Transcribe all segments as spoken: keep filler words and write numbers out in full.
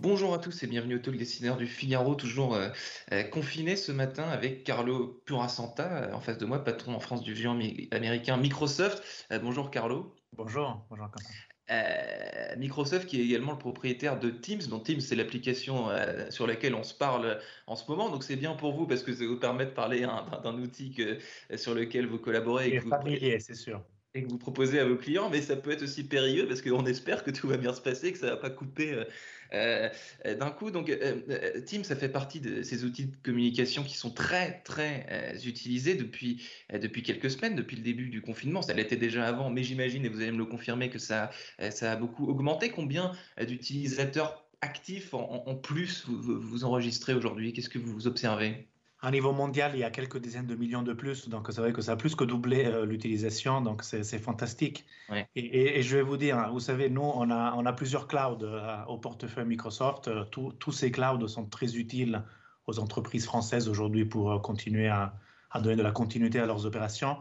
Bonjour à tous et bienvenue au Talk Dessineur du Figaro, toujours euh, euh, confiné ce matin avec Carlo Purasanta, euh, en face de moi, patron en France du géant mi- américain Microsoft. Euh, bonjour Carlo. Bonjour, bonjour Carlo. Euh, Microsoft qui est également le propriétaire de Teams, dont Teams c'est l'application euh, sur laquelle on se parle en ce moment, donc c'est bien pour vous parce que ça vous permet de parler hein, d'un, d'un outil que, sur lequel vous collaborez. Et familier, vous... c'est sûr. Et que vous proposez à vos clients, mais ça peut être aussi périlleux parce qu'on espère que tout va bien se passer, que ça ne va pas couper euh, euh, d'un coup. Donc, euh, Teams, ça fait partie de ces outils de communication qui sont très, très euh, utilisés depuis, euh, depuis quelques semaines, depuis le début du confinement. Ça l'était déjà avant, mais j'imagine, et vous allez me le confirmer, que ça, euh, ça a beaucoup augmenté. Combien euh, d'utilisateurs actifs en, en plus vous, vous enregistrez aujourd'hui? Qu'est-ce que vous observez ? À niveau mondial, il y a quelques dizaines de millions de plus, donc c'est vrai que ça a plus que doublé euh, l'utilisation, donc c'est, c'est fantastique. Ouais. Et, et, et je vais vous dire, vous savez, nous, on a, on a plusieurs clouds euh, au portefeuille Microsoft. Tout, tous ces clouds sont très utiles aux entreprises françaises aujourd'hui pour euh, continuer à, à donner de la continuité à leurs opérations.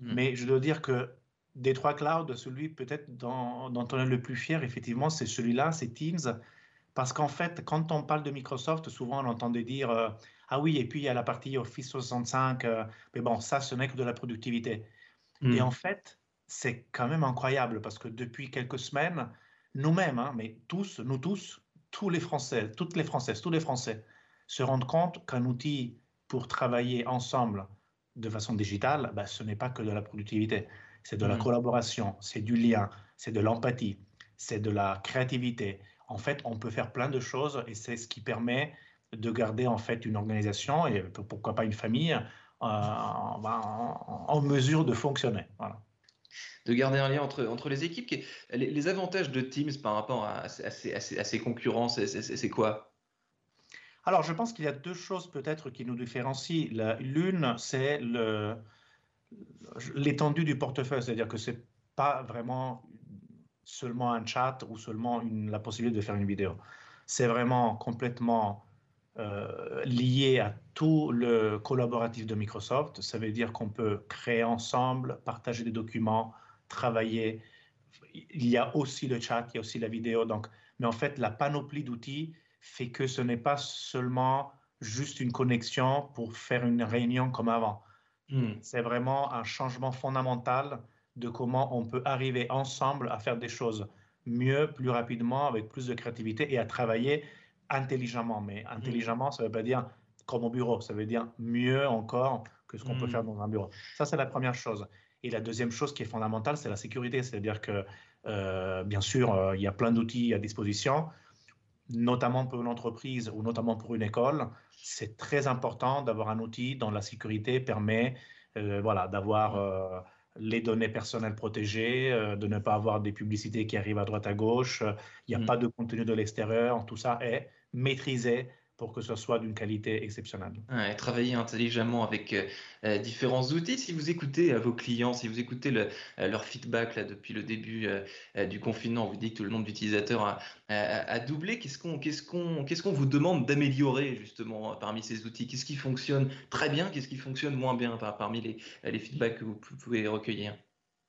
Mmh. Mais je dois dire que des trois clouds, celui peut-être dont, dont on est le plus fier, effectivement, c'est celui-là, c'est Teams. Parce qu'en fait, quand on parle de Microsoft, souvent on entendait dire euh, ah oui, et puis il y a la partie Office soixante-cinq, euh, mais bon, ça, ce n'est que de la productivité. Mmh. Et en fait, c'est quand même incroyable parce que depuis quelques semaines, nous-mêmes, hein, mais tous, nous tous, tous les Français, toutes les Françaises, tous les Français se rendent compte qu'un outil pour travailler ensemble de façon digitale, bah, ce n'est pas que de la productivité, c'est de mmh. la collaboration, c'est du lien, c'est de l'empathie, c'est de la créativité. En fait, on peut faire plein de choses et c'est ce qui permet de garder en fait une organisation et pourquoi pas une famille euh, en, en mesure de fonctionner. Voilà. De garder un lien entre, entre les équipes. Les, les avantages de Teams par rapport à, à, à, ses, à ses concurrents, c'est, c'est, c'est quoi ? Alors, je pense qu'il y a deux choses peut-être qui nous différencient. La, l'une, c'est le, l'étendue du portefeuille, c'est-à-dire que ce n'est pas vraiment seulement un chat ou seulement une, la possibilité de faire une vidéo. C'est vraiment complètement euh, lié à tout le collaboratif de Microsoft. Ça veut dire qu'on peut créer ensemble, partager des documents, travailler. Il y a aussi le chat, il y a aussi la vidéo. Donc, mais en fait, la panoplie d'outils fait que ce n'est pas seulement juste une connexion pour faire une réunion comme avant. Mmh. C'est vraiment un changement fondamental de comment on peut arriver ensemble à faire des choses mieux, plus rapidement, avec plus de créativité et à travailler intelligemment. Mais intelligemment, ça ne veut pas dire comme au bureau, ça veut dire mieux encore que ce qu'on mmh. peut faire dans un bureau. Ça, c'est la première chose. Et la deuxième chose qui est fondamentale, c'est la sécurité. C'est-à-dire que, euh, bien sûr, euh, il y a plein d'outils à disposition, notamment pour une entreprise ou notamment pour une école. C'est très important d'avoir un outil dont la sécurité permet euh, voilà, d'avoir... Euh, les données personnelles protégées, euh, de ne pas avoir des publicités qui arrivent à droite à gauche, il euh, n'y a mmh. pas de contenu de l'extérieur, tout ça est maîtrisé pour que ce soit d'une qualité exceptionnelle. Ouais, travailler intelligemment avec euh, différents outils. Si vous écoutez euh, vos clients, si vous écoutez le, euh, leur feedback là, depuis le début euh, du confinement, vous dites que le nombre d'utilisateurs a, a, a doublé. Qu'est-ce qu'on, qu'est-ce, qu'on, qu'est-ce qu'on vous demande d'améliorer justement parmi ces outils? Qu'est-ce qui fonctionne très bien? Qu'est-ce qui fonctionne moins bien par, parmi les, les feedbacks que vous pouvez recueillir?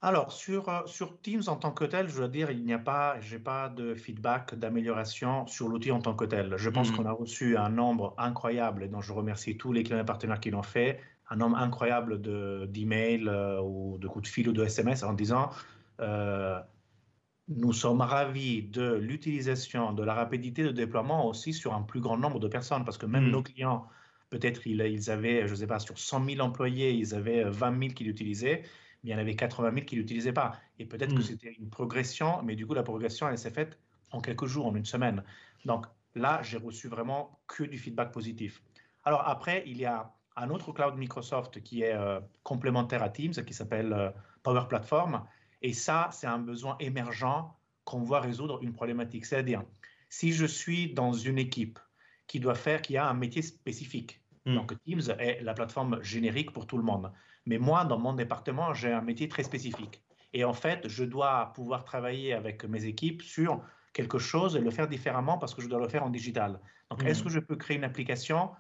Alors, sur, sur Teams en tant que tel, je dois dire, il n'y a pas, j'ai pas de feedback d'amélioration sur l'outil en tant que tel. Je pense mmh. qu'on a reçu un nombre incroyable, et dont je remercie tous les clients et partenaires qui l'ont fait, un nombre incroyable de, d'emails euh, ou de coups de fil ou de S M S en disant euh, « Nous sommes ravis de l'utilisation, de la rapidité de déploiement aussi sur un plus grand nombre de personnes » parce que même mmh. nos clients, peut-être ils, ils avaient, je ne sais pas, sur cent mille employés, ils avaient vingt mille qui l'utilisaient. Mais il y en avait quatre-vingt mille qui ne l'utilisaient pas. Et peut-être mmh. que c'était une progression, mais du coup, la progression, elle s'est faite en quelques jours, en une semaine. Donc là, j'ai reçu vraiment que du feedback positif. Alors après, il y a un autre cloud Microsoft qui est euh, complémentaire à Teams, qui s'appelle euh, Power Platform. Et ça, c'est un besoin émergent qu'on voit résoudre une problématique. C'est-à-dire, si je suis dans une équipe qui doit faire, qui a un métier spécifique, mmh. donc Teams est la plateforme générique pour tout le monde. Mais moi, dans mon département, j'ai un métier très spécifique. Et en fait, je dois pouvoir travailler avec mes équipes sur quelque chose et le faire différemment parce que je dois le faire en digital. Donc, mmh. est-ce que je peux créer une application,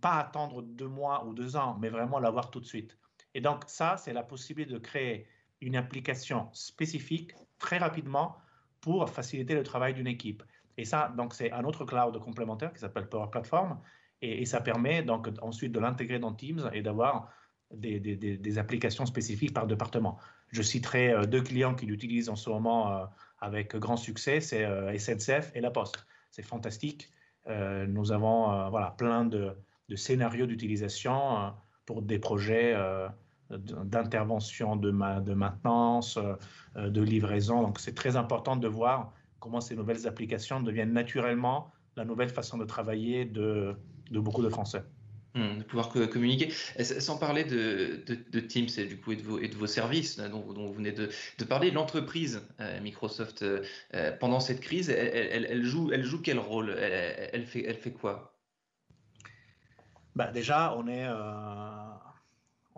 pas attendre deux mois ou deux ans, mais vraiment l'avoir tout de suite? Et donc, ça, c'est la possibilité de créer une application spécifique très rapidement pour faciliter le travail d'une équipe. Et ça, donc, c'est un autre cloud complémentaire qui s'appelle Power Platform. Et, et ça permet donc ensuite de l'intégrer dans Teams et d'avoir des, des, des, des applications spécifiques par département. Je citerai euh, deux clients qui l'utilisent en ce moment euh, avec grand succès, c'est euh, S N C F et La Poste. C'est fantastique. Euh, nous avons euh, voilà, plein de, de scénarios d'utilisation euh, pour des projets euh, d'intervention, de, ma de maintenance, euh, de livraison. Donc, c'est très important de voir comment ces nouvelles applications deviennent naturellement la nouvelle façon de travailler de, de beaucoup de Français. Mmh, de pouvoir communiquer. Sans parler de, de, de Teams et, du coup, et, de vos, et de vos services dont, dont vous venez de, de parler, l'entreprise euh, Microsoft, euh, pendant cette crise, elle, elle, elle, joue, elle joue quel rôle? elle, elle, fait, elle fait quoi? Bah, déjà, on est... Euh...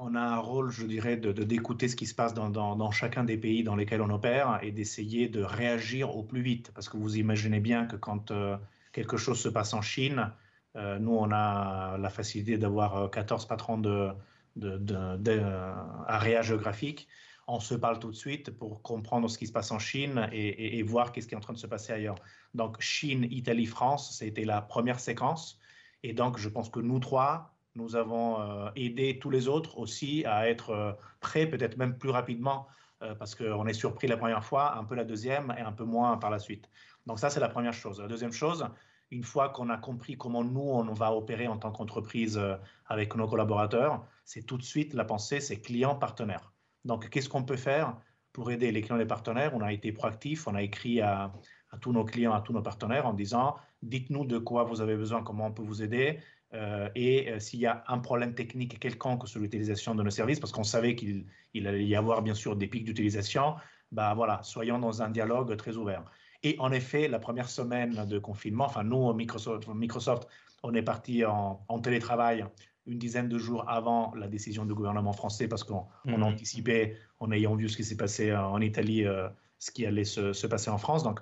On a un rôle, je dirais, de, de, d'écouter ce qui se passe dans, dans, dans chacun des pays dans lesquels on opère et d'essayer de réagir au plus vite. Parce que vous imaginez bien que quand euh, quelque chose se passe en Chine, euh, nous, on a la facilité d'avoir quatorze patrons de, de, de, de, d'aréas géographiques. On se parle tout de suite pour comprendre ce qui se passe en Chine et, et, et voir qu'est-ce qui est en train de se passer ailleurs. Donc, Chine, Italie, France, c'était la première séquence. Et donc, je pense que nous trois, nous avons euh, aidé tous les autres aussi à être euh, prêts, peut-être même plus rapidement, euh, parce qu'on est surpris la première fois, un peu la deuxième et un peu moins par la suite. Donc ça, c'est la première chose. La deuxième chose, une fois qu'on a compris comment nous, on va opérer en tant qu'entreprise euh, avec nos collaborateurs, c'est tout de suite la pensée, c'est client-partenaire. Donc, qu'est-ce qu'on peut faire pour aider les clients et les partenaires? On a été proactifs, on a écrit à, à tous nos clients, à tous nos partenaires en disant « Dites-nous de quoi vous avez besoin, comment on peut vous aider ?» Euh, et euh, s'il y a un problème technique quelconque sur l'utilisation de nos services, parce qu'on savait qu'il il allait y avoir bien sûr des pics d'utilisation, bah voilà, soyons dans un dialogue très ouvert. Et en effet, la première semaine de confinement, enfin nous au Microsoft, Microsoft, on est parti en, en télétravail une dizaine de jours avant la décision du gouvernement français, parce qu'on mmh. anticipait, en ayant vu ce qui s'est passé en Italie, euh, ce qui allait se, se passer en France, donc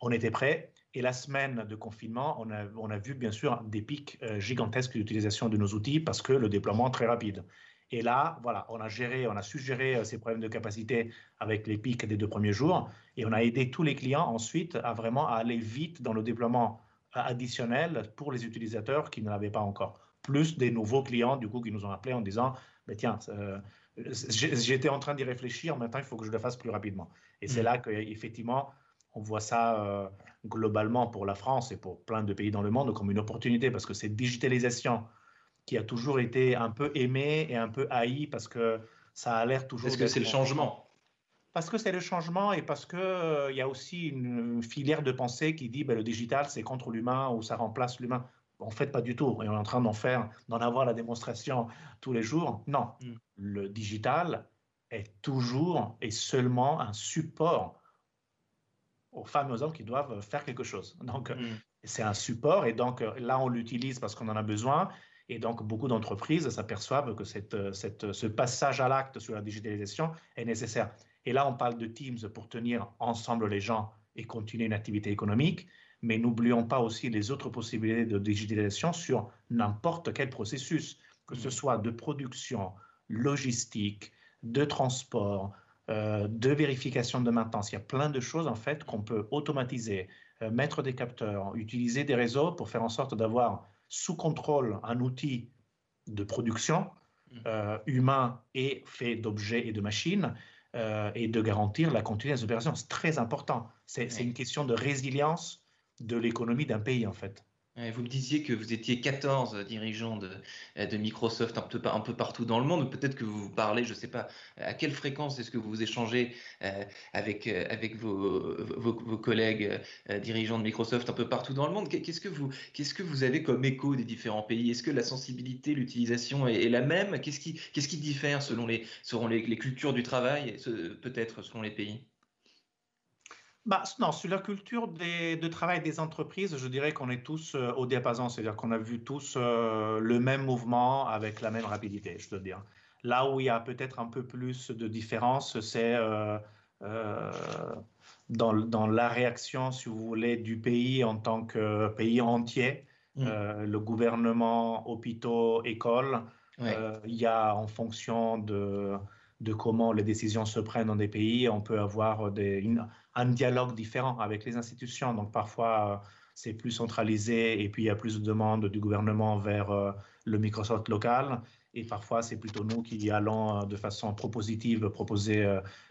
on était prêts. Et la semaine de confinement, on a, on a vu bien sûr des pics euh, gigantesques d'utilisation de nos outils parce que le déploiement est très rapide. Et là, voilà, on a géré, on a su gérer euh, ces problèmes de capacité avec les pics des deux premiers jours et on a aidé tous les clients ensuite à vraiment à aller vite dans le déploiement additionnel pour les utilisateurs qui ne l'avaient pas encore. Plus des nouveaux clients du coup qui nous ont appelés en disant bah, « Tiens, euh, j'étais en train d'y réfléchir, maintenant il faut que je le fasse plus rapidement. » Et mmh. c'est là qu'effectivement… On voit ça euh, globalement pour la France et pour plein de pays dans le monde comme une opportunité parce que cette digitalisation qui a toujours été un peu aimée et un peu haïe parce que ça a l'air toujours… Est-ce que c'est le changement ? Parce que c'est le changement et parce qu'il euh, y a aussi une filière de pensée qui dit bah, « le digital c'est contre l'humain ou ça remplace l'humain ». En fait, pas du tout. Et on est en train d'en faire, d'en avoir la démonstration tous les jours. Non, mm. le digital est toujours et seulement un support aux femmes et aux hommes qui doivent faire quelque chose. Donc, mmh. c'est un support et donc là, on l'utilise parce qu'on en a besoin et donc beaucoup d'entreprises s'aperçoivent que cette, cette, ce passage à l'acte sur la digitalisation est nécessaire. Et là, on parle de Teams pour tenir ensemble les gens et continuer une activité économique, mais n'oublions pas aussi les autres possibilités de digitalisation sur n'importe quel processus, que mmh. ce soit de production, logistique, de transport, Euh, de vérification de maintenance. Il y a plein de choses en fait qu'on peut automatiser, euh, mettre des capteurs, utiliser des réseaux pour faire en sorte d'avoir sous contrôle un outil de production euh, humain et fait d'objets et de machines euh, et de garantir la continuité des opérations. C'est très important. C'est une question de résilience de l'économie d'un pays en fait. Vous me disiez que vous étiez quatorze dirigeants de, de Microsoft un peu, un peu partout dans le monde. Peut-être que vous vous parlez, je ne sais pas, à quelle fréquence est-ce que vous vous échangez avec, avec vos, vos, vos collègues dirigeants de Microsoft un peu partout dans le monde. Qu'est-ce que vous, qu'est-ce que vous avez comme écho des différents pays? Est-ce que la sensibilité, l'utilisation est, est la même? Qu'est-ce qui, qu'est-ce qui diffère selon les, selon les, les cultures du travail, peut-être selon les pays? Bah, non, sur la culture des, de travail des entreprises, je dirais qu'on est tous euh, au diapason, c'est-à-dire qu'on a vu tous euh, le même mouvement avec la même rapidité, je dois dire. Là où il y a peut-être un peu plus de différence, c'est euh, euh, dans, dans la réaction, si vous voulez, du pays en tant que pays entier, mmh. euh, le gouvernement, hôpitaux, écoles, ouais. euh, il y a en fonction de... de comment les décisions se prennent dans des pays, on peut avoir des, une, un dialogue différent avec les institutions. Donc parfois, c'est plus centralisé et puis il y a plus de demandes du gouvernement vers le Microsoft local. Et parfois, c'est plutôt nous qui y allons de façon propositive, proposer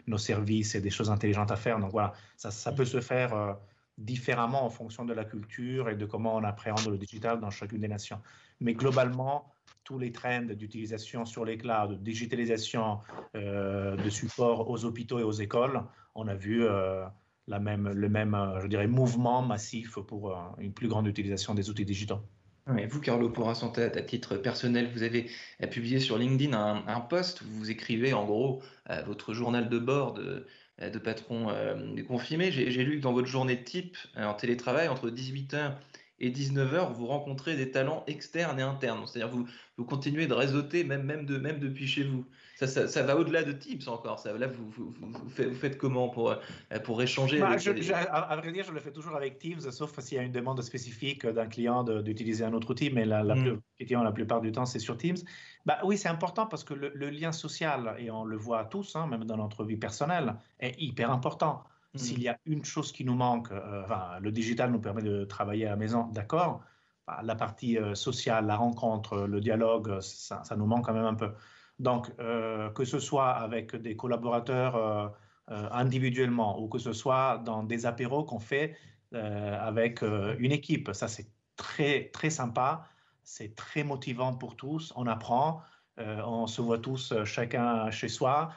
nos services et des choses intelligentes à faire. Donc voilà, ça, ça peut se faire différemment en fonction de la culture et de comment on appréhende le digital dans chacune des nations. Mais globalement, tous les trends d'utilisation sur les clouds, de digitalisation, euh, de support aux hôpitaux et aux écoles, on a vu euh, la même, le même je dirais, mouvement massif pour euh, une plus grande utilisation des outils digitaux. Oui, vous, Carlo Purasanta, à titre personnel, vous avez publié sur LinkedIn un, un post où vous écrivez en gros euh, votre journal de bord de, de patron euh, confirmé. J'ai lu que dans votre journée type euh, en télétravail, entre dix-huit heures et dix-neuf heures, vous rencontrez des talents externes et internes. C'est-à-dire vous vous continuez de réseauter même, même, de, même depuis chez vous. Ça, ça, ça va au-delà de Teams encore. Ça, là, vous, vous, vous, faites, vous faites comment pour, pour échanger bah, avec je, les... je, à vrai dire, je le fais toujours avec Teams, sauf s'il y a une demande spécifique d'un client d'utiliser un autre outil. Mais la, la, mmh. plus, la plupart du temps, c'est sur Teams. Bah, oui, c'est important parce que le, le lien social, et on le voit tous, hein, même dans notre vie personnelle, est hyper important. Mmh. S'il y a une chose qui nous manque, euh, enfin, le digital nous permet de travailler à la maison, d'accord, bah, la partie euh, sociale, la rencontre, euh, le dialogue, ça, ça nous manque quand même un peu. Donc, euh, que ce soit avec des collaborateurs euh, euh, individuellement ou que ce soit dans des apéros qu'on fait euh, avec euh, une équipe, ça c'est très, très sympa, c'est très motivant pour tous, on apprend, euh, on se voit tous euh, chacun chez soi.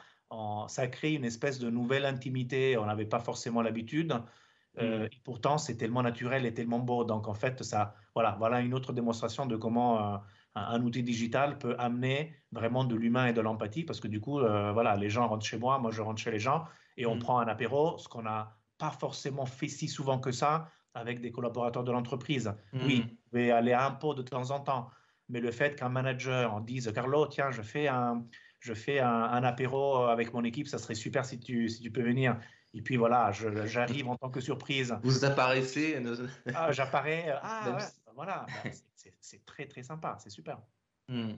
Ça crée une espèce de nouvelle intimité, on n'avait pas forcément l'habitude, mmh. euh, et pourtant c'est tellement naturel et tellement beau. Donc en fait, ça, voilà, voilà une autre démonstration de comment euh, un, un outil digital peut amener vraiment de l'humain et de l'empathie, parce que du coup, euh, voilà, les gens rentrent chez moi, moi je rentre chez les gens, et on mmh. prend un apéro, ce qu'on n'a pas forcément fait si souvent que ça avec des collaborateurs de l'entreprise. Mmh. Oui, je vais aller à un pot de temps en temps, mais le fait qu'un manager dise « Carlo, tiens, je fais un… » je fais un, un apéro avec mon équipe, ça serait super si tu, si tu peux venir. Et puis voilà, j'arrive en tant que surprise. Vous apparaissez. Nos... ah, j'apparais. Ah, ouais, voilà, c'est très, très sympa, c'est super. Mmh.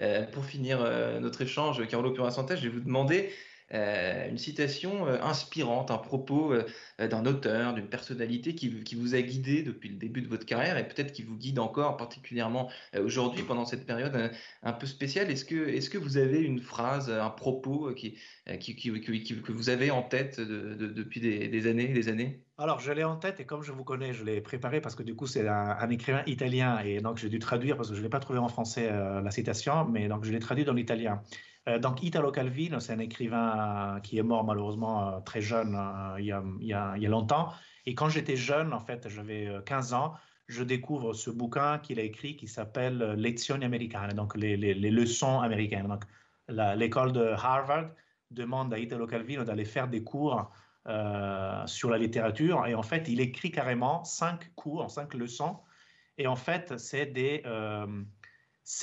Euh, pour finir euh, notre échange, Carlo Purasanta, je vais vous demander euh, une citation euh, inspirante, un propos euh, d'un auteur, d'une personnalité qui, qui vous a guidé depuis le début de votre carrière et peut-être qui vous guide encore particulièrement aujourd'hui pendant cette période un peu spéciale. Est-ce que, est-ce que vous avez une phrase, un propos qui, qui, qui, qui, qui, que vous avez en tête de, de, depuis des, des années et des années? Alors, je l'ai en tête et comme je vous connais, je l'ai préparé parce que du coup, c'est un, un écrivain italien et donc j'ai dû traduire parce que je ne l'ai pas trouvé en français euh, la citation, mais donc je l'ai traduit dans l'italien. Euh, donc, Italo Calvino, c'est un écrivain euh, qui est mort malheureusement euh, très jeune euh, il, y a, il, y a, il y a longtemps. Et quand j'étais jeune, en fait, j'avais quinze ans, je découvre ce bouquin qu'il a écrit qui s'appelle « Lezioni americane », donc les, les, les leçons américaines. Donc, l'école de Harvard demande à Italo Calvino d'aller faire des cours Euh, sur la littérature et en fait il écrit carrément cinq cours, cinq leçons et en fait c'est des, euh,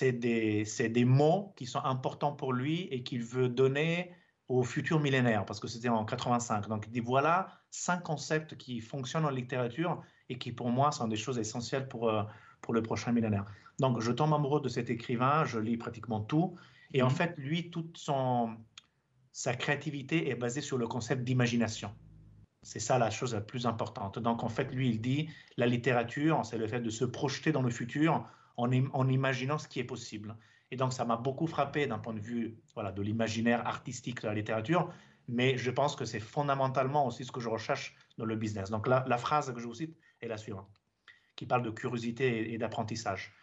des, des mots qui sont importants pour lui et qu'il veut donner au futur millénaire parce que c'était en quatre-vingt-cinq, donc il dit voilà cinq concepts qui fonctionnent en littérature et qui pour moi sont des choses essentielles pour, euh, pour le prochain millénaire. Donc je tombe amoureux de cet écrivain, je lis pratiquement tout et mmh. en fait lui toute son... sa créativité est basée sur le concept d'imagination. C'est ça la chose la plus importante. Donc, en fait, lui, il dit, la littérature, c'est le fait de se projeter dans le futur en, im en imaginant ce qui est possible. Et donc, ça m'a beaucoup frappé d'un point de vue voilà, de l'imaginaire artistique de la littérature, mais je pense que c'est fondamentalement aussi ce que je recherche dans le business. Donc, la, la phrase que je vous cite est la suivante. qui parle de curiosité et d'apprentissage.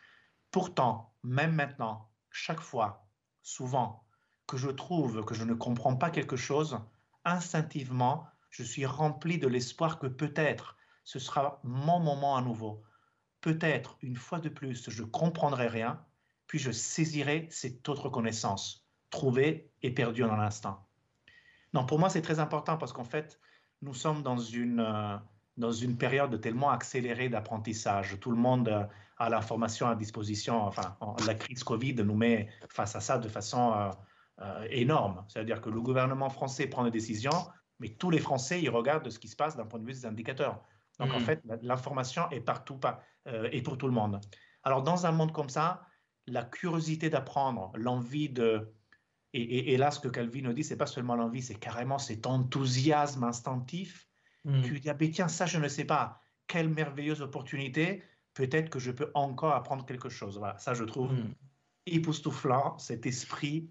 Pourtant, même maintenant, chaque fois, souvent, que je trouve que je ne comprends pas quelque chose, instinctivement, je suis rempli de l'espoir que peut-être ce sera mon moment à nouveau. Peut-être, une fois de plus, je ne comprendrai rien, puis je saisirai cette autre connaissance, trouvée et perdue dans l'instant. Non, pour moi, c'est très important parce qu'en fait, nous sommes dans une, euh, dans une période tellement accélérée d'apprentissage. Tout le monde euh, a l'information à disposition. Enfin, en, la crise Covid nous met face à ça de façon euh, euh, énorme. C'est-à-dire que le gouvernement français prend des décisions, mais tous les Français, ils regardent ce qui se passe d'un point de vue des indicateurs. Donc, mmh. en fait, l'information est partout euh, et pour tout le monde. Alors, dans un monde comme ça, la curiosité d'apprendre, l'envie de... Et, et, et là, ce que Calvino dit, ce n'est pas seulement l'envie, c'est carrément cet enthousiasme instinctif mmh. qui dit, ah ben tiens, ça, je ne sais pas, quelle merveilleuse opportunité, peut-être que je peux encore apprendre quelque chose. Voilà, ça, je trouve mmh. époustouflant, cet esprit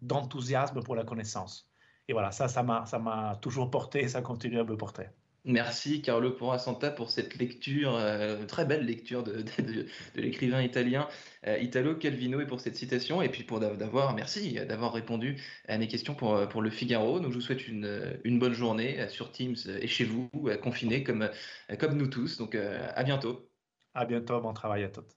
d'enthousiasme pour la connaissance. Et voilà, ça, ça m'a, ça m'a toujours porté et ça continue à me porter. Merci Carlo Purasanta pour cette lecture, euh, très belle lecture de, de, de, de l'écrivain italien euh, Italo Calvino et pour cette citation et puis pour d'avoir, merci d'avoir répondu à mes questions pour, pour le Figaro. Donc je vous souhaite une, une bonne journée sur Teams et chez vous, confinés comme, comme nous tous. Donc euh, à bientôt. À bientôt, bon travail à toutes.